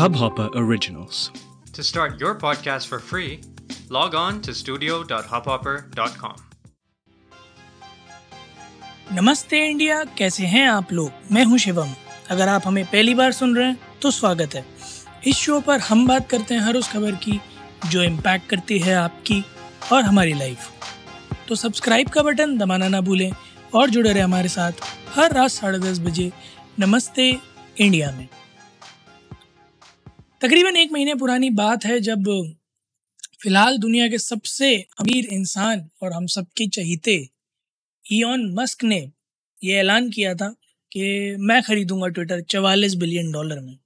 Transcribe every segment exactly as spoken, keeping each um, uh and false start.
Hubhopper originals. To start your podcast for free, log on to studio dot hubhopper dot com. नमस्ते India, कैसे हैं आप लोग? मैं हूं शिवम। अगर आप हमें पहली बार सुन रहे हैं तो स्वागत है। इस शो पर हम बात करते हैं हर उस खबर की जो इम्पैक्ट करती है आपकी और हमारी लाइफ। तो सब्सक्राइब का बटन दबाना ना भूलें और जुड़े रहे हमारे साथ हर रात साढ़े दस बजे नमस्ते इंडिया में। तकरीबन एक महीने पुरानी बात है जब फिलहाल दुनिया के सबसे अमीर इंसान और हम सबके चहीते इलॉन मस्क ने यह ऐलान किया था कि मैं खरीदूंगा ट्विटर चवालीस बिलियन डॉलर में।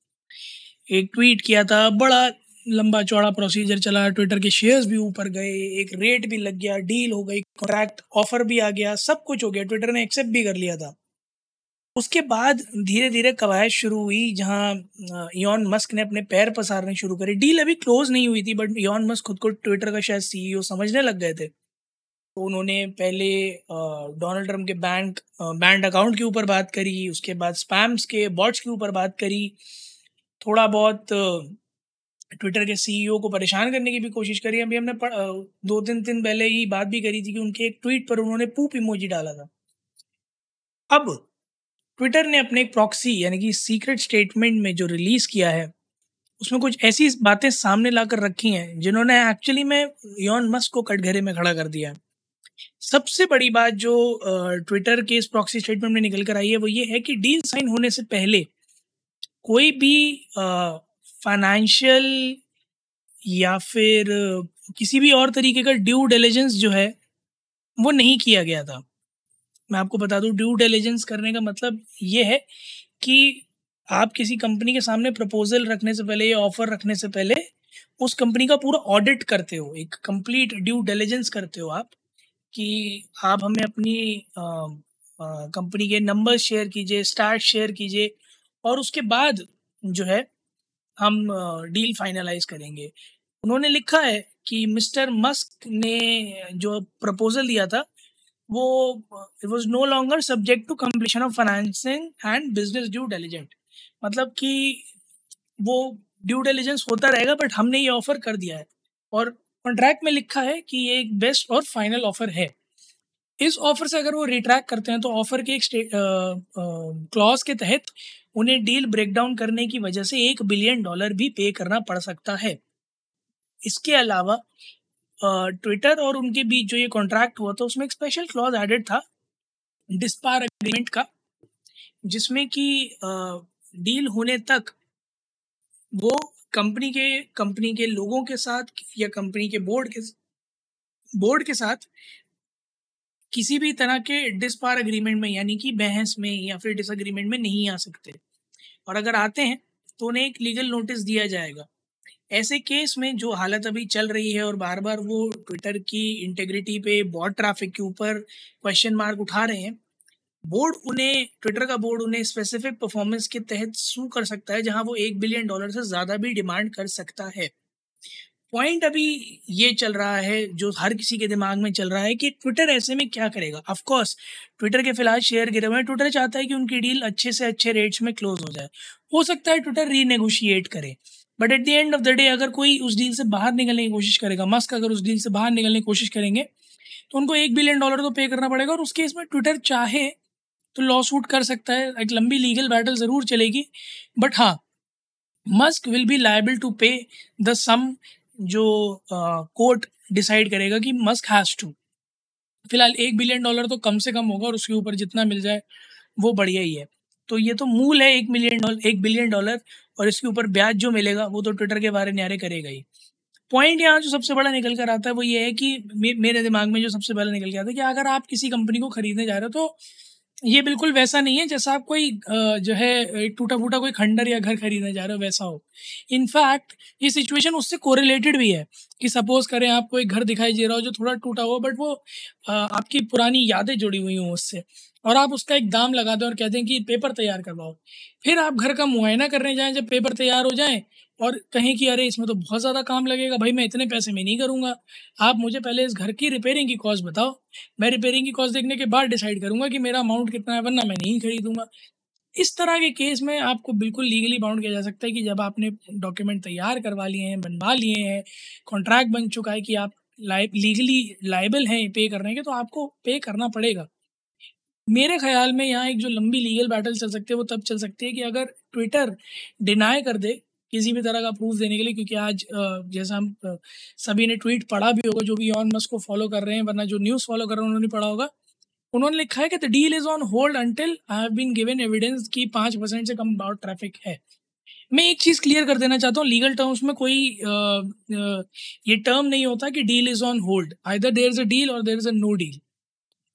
एक ट्वीट किया था, बड़ा लंबा चौड़ा प्रोसीजर चला, ट्विटर के शेयर्स भी ऊपर गए, एक रेट भी लग गया, डील हो गई, कॉन्ट्रैक्ट ऑफर भी आ गया, सब कुछ हो गया, ट्विटर ने एक्सेप्ट भी कर लिया था। उसके बाद धीरे धीरे कवायद शुरू हुई जहां इलॉन मस्क ने अपने पैर पसारने शुरू करे। डील अभी क्लोज नहीं हुई थी बट इलॉन मस्क खुद को ट्विटर का शायद सीईओ समझने लग गए थे। तो उन्होंने पहले डोनाल्ड ट्रम्प के बैंक बैंड अकाउंट के ऊपर बात करी, उसके बाद स्पैम्स के बॉट्स के ऊपर बात करी, थोड़ा बहुत ट्विटर के सीईओ को परेशान करने की भी कोशिश करी। अभी हमने दो तीन दिन पहले ही बात भी करी थी कि उनके एक ट्वीट पर उन्होंने पूप इमोजी डाला था। अब ट्विटर ने अपने एक प्रॉक्सी यानी कि सीक्रेट स्टेटमेंट में जो रिलीज़ किया है उसमें कुछ ऐसी बातें सामने लाकर रखी हैं जिन्होंने एक्चुअली में इलॉन मस्क को कटघरे में खड़ा कर दिया है। सबसे बड़ी बात जो ट्विटर के इस प्रॉक्सी स्टेटमेंट में निकल कर आई है वो ये है कि डील साइन होने से पहले कोई भी फाइनेंशियल या फिर किसी भी और तरीके का ड्यू डिलिजेंस जो है वो नहीं किया गया था। मैं आपको बता दूं, ड्यू डिलिजेंस करने का मतलब ये है कि आप किसी कंपनी के सामने प्रपोजल रखने से पहले या ऑफ़र रखने से पहले उस कंपनी का पूरा ऑडिट करते हो, एक कंप्लीट ड्यू डिलिजेंस करते हो आप कि आप हमें अपनी कंपनी के नंबर शेयर कीजिए, स्टार्ट शेयर कीजिए और उसके बाद जो है हम डील फाइनलाइज करेंगे। उन्होंने लिखा है कि मिस्टर मस्क ने जो प्रपोजल दिया था वो it was no longer subject to completion of financing and business due diligence, मतलब कि वो ड्यू डिलिजेंस होता रहेगा बट हमने ये ऑफ़र कर दिया है और कॉन्ट्रैक्ट में लिखा है कि ये एक बेस्ट और फाइनल ऑफ़र है। इस ऑफ़र से अगर वो रिट्रैक्ट करते हैं तो ऑफ़र के एक क्लॉज के तहत उन्हें डील ब्रेकडाउन करने की वजह से एक बिलियन डॉलर भी पे करना पड़ सकता है। इसके अलावा ट्विटर और उनके बीच जो ये कॉन्ट्रैक्ट हुआ था उसमें एक स्पेशल क्लॉज एडेड था डिस्पार एग्रीमेंट का, जिसमें कि डील होने तक वो कंपनी के कंपनी के लोगों के साथ या कंपनी के बोर्ड के बोर्ड के साथ किसी भी तरह के डिस्पार एग्रीमेंट में यानी कि बहस में या फिर डिसएग्रीमेंट में नहीं आ सकते और अगर आते हैं तो उन्हें एक लीगल नोटिस दिया जाएगा। ऐसे केस में जो हालत अभी चल रही है और बार बार वो ट्विटर की इंटेग्रिटी पे बॉट ट्रैफिक के ऊपर क्वेश्चन मार्क उठा रहे हैं, बोर्ड उन्हें ट्विटर का बोर्ड उन्हें स्पेसिफिक परफॉर्मेंस के तहत सू कर सकता है जहां वो एक बिलियन डॉलर से ज़्यादा भी डिमांड कर सकता है। पॉइंट अभी ये चल रहा है जो हर किसी के दिमाग में चल रहा है कि ट्विटर ऐसे में क्या करेगा। ऑफकोर्स ट्विटर के फिलहाल शेयर गिरे हुए हैं, ट्विटर चाहता है कि उनकी डील अच्छे से अच्छे रेट्स में क्लोज हो जाए। हो सकता है ट्विटर रीनेगोशिएट करे but at the end of the day अगर कोई उस डील से बाहर निकलने की कोशिश करेगा, मस्क अगर उस डील से बाहर निकलने की कोशिश करेंगे तो उनको एक बिलियन डॉलर तो पे करना पड़ेगा और उस केस में ट्विटर चाहे तो लॉ सूट कर सकता है। एक लंबी लीगल बैटल ज़रूर चलेगी बट हाँ, Musk will be liable to pay the sum जो कोर्ट uh, डिसाइड करेगा कि मस्क हैज़ टू। फिलहाल एक बिलियन डॉलर तो कम से कम होगा और उसके ऊपर जितना मिल जाए वो बढ़िया ही है। तो ये तो मूल है एक मिलियन डॉलर एक बिलियन डॉलर और इसके ऊपर ब्याज जो मिलेगा वो तो ट्विटर के बारे न्यारे करेगा ही। पॉइंट यहाँ जो सबसे बड़ा निकल कर आता है वो ये है कि मे, मेरे दिमाग में जो सबसे पहला निकल के आता है कि अगर आप किसी कंपनी को खरीदने जा रहे हो तो ये बिल्कुल वैसा नहीं है जैसा आप कोई जो है टूटा फूटा कोई खंडर या घर खरीदने जा रहे हो वैसा हो। इनफैक्ट ये सिचुएशन उससे कोरिलेटेड भी है कि सपोज करें आपको एक घर दिखाई दे रहा हो जो थोड़ा टूटा हुआ बट वो आपकी पुरानी यादें जुड़ी हुई हों उससे और आप उसका एक दाम लगा दें और कहते हैं कि पेपर तैयार करवाओ। फिर आप घर का मुआयना करने जाएं जब पेपर तैयार हो जाएं और कहें कि अरे इसमें तो बहुत ज़्यादा काम लगेगा, भाई मैं इतने पैसे में नहीं करूँगा, आप मुझे पहले इस घर की रिपेयरिंग की कॉस्ट बताओ, मैं रिपेयरिंग की कॉस्ट देखने के बाद डिसाइड करूँगा कि मेरा अमाउंट कितना है वरना मैं नहीं खरीदूँगा। इस तरह के केस में आपको बिल्कुल लीगली बाउंड किया जा सकता है कि जब आपने डॉक्यूमेंट तैयार करवा लिए हैं, बनवा लिए हैं, कॉन्ट्रैक्ट बन चुका है कि आप लाइब लीगली लाइबल हैं पे करने के, तो आपको पे करना पड़ेगा। मेरे ख्याल में यहाँ एक जो लंबी लीगल बैटल चल सकती है वो तब चल सकती है कि अगर ट्विटर डिनाई कर दे किसी भी तरह का प्रूफ देने के लिए, क्योंकि आज जैसा हम सभी ने ट्वीट पढ़ा भी होगा जो भी एलन मस्क को फॉलो कर रहे हैं, वरना जो न्यूज़ फॉलो कर रहे हैं उन्होंने पढ़ा होगा, उन्होंने लिखा है कि the deal is on hold until I have been given evidence कि पाँच परसेंट से कम अबाउट ट्रैफिक है। मैं एक चीज़ क्लियर कर देना चाहता हूँ, लीगल टर्म्स में कोई आ, आ, ये टर्म नहीं होता कि deal is on hold, either there is a deal और there is a no deal.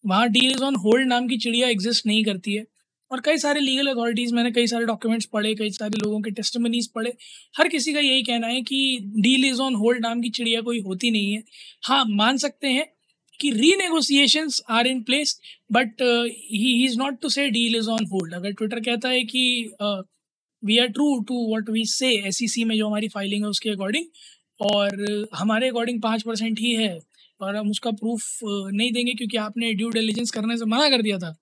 वहाँ डील इज़ ऑन होल्ड नाम की चिड़िया एग्जिस्ट नहीं करती है। और कई सारे लीगल अथॉरिटीज़, मैंने कई सारे डॉक्यूमेंट्स पढ़े, कई सारे लोगों के टेस्टिमनीज पढ़े, हर किसी का यही कहना है कि डील इज़ ऑन होल्ड नाम की चिड़िया कोई होती नहीं है। हाँ, मान सकते हैं कि renegotiations are in place, but he is not to say deal is on hold. अगर ट्विटर कहता है कि we are true to what we say S E C में जो हमारी फाइलिंग है उसके अकॉर्डिंग, और हमारे अकॉर्डिंग पाँच परसेंट ही है और हम उसका प्रूफ नहीं देंगे क्योंकि आपने ड्यू डिलिजेंस करने से मना कर दिया था,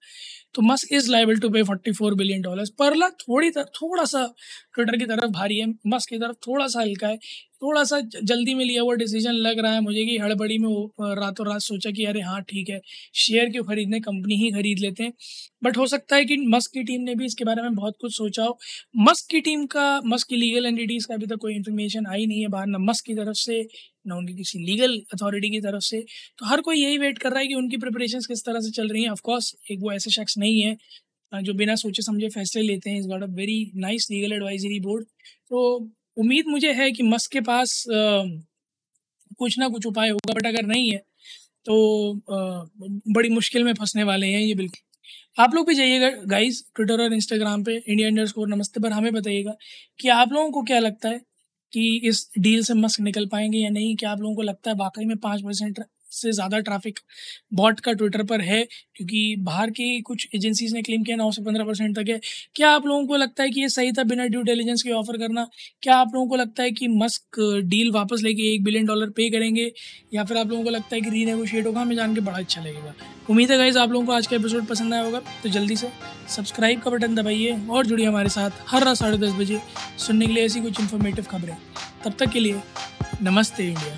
तो Musk is liable to pay forty four billion dollars. परला थोड़ी थोड़ा सा ट्विटर की तरफ भारी है, मस्क की तरफ थोड़ा सा हल्का है, थोड़ा सा जल्दी में लिया हुआ डिसीजन लग रहा है मुझे, कि हड़बड़ी में वो रातों रात सोचा कि अरे हाँ ठीक है, शेयर क्यों खरीदने, कंपनी ही खरीद लेते हैं। बट हो सकता है कि मस्क की टीम ने भी इसके बारे में बहुत कुछ सोचा हो। मस्क की टीम का, मस्क की लीगल एंटिटीज़ का अभी तक कोई इन्फॉर्मेशन आई नहीं है बाहर, ना मस्क की तरफ से ना उनकी किसी लीगल अथॉरिटी की तरफ से। तो हर कोई यही वेट कर रहा है कि उनकी प्रिपरेशंस किस तरह से चल रही हैं। ऑफकोर्स एक वो ऐसे शख्स नहीं है जो बिना सोचे समझे फैसले लेते हैं, इस got a very nice legal advisory board. तो उम्मीद मुझे है कि मस्क के पास आ, कुछ ना कुछ उपाय होगा, बट अगर नहीं है तो आ, बड़ी मुश्किल में फंसने वाले हैं ये बिल्कुल। आप लोग भी जाइएगा गाइज ट्विटर और इंस्टाग्राम पे इंडिया अंडरस्कोर नमस्ते पर, हमें बताइएगा कि आप लोगों को क्या लगता है कि इस डील से मस्क निकल पाएंगे या नहीं। क्या आप लोगों को लगता है वाकई में पाँच परसेंट से ज़्यादा ट्रैफिक बॉट का ट्विटर पर है, क्योंकि बाहर की कुछ एजेंसीज ने क्लेम किया नौ से पंद्रह परसेंट तक है। क्या आप लोगों को लगता है कि ये सही था बिना ड्यू डिलिजेंस के ऑफ़र करना? क्या आप लोगों को लगता है कि मस्क डील वापस लेके एक बिलियन डॉलर पे करेंगे, या फिर आप लोगों को लगता है कि रीनेगोशिएट होगा? हमें जान के बड़ा अच्छा लगेगा। उम्मीद है गाइस आप लोगों को आज का एपिसोड पसंद आया होगा, तो जल्दी से सब्सक्राइब का बटन दबाइए और जुड़िए हमारे साथ हर रात साढ़े दस बजे सुनने के लिए ऐसी कुछ इन्फॉर्मेटिव खबरें। तब तक के लिए नमस्ते इंडिया।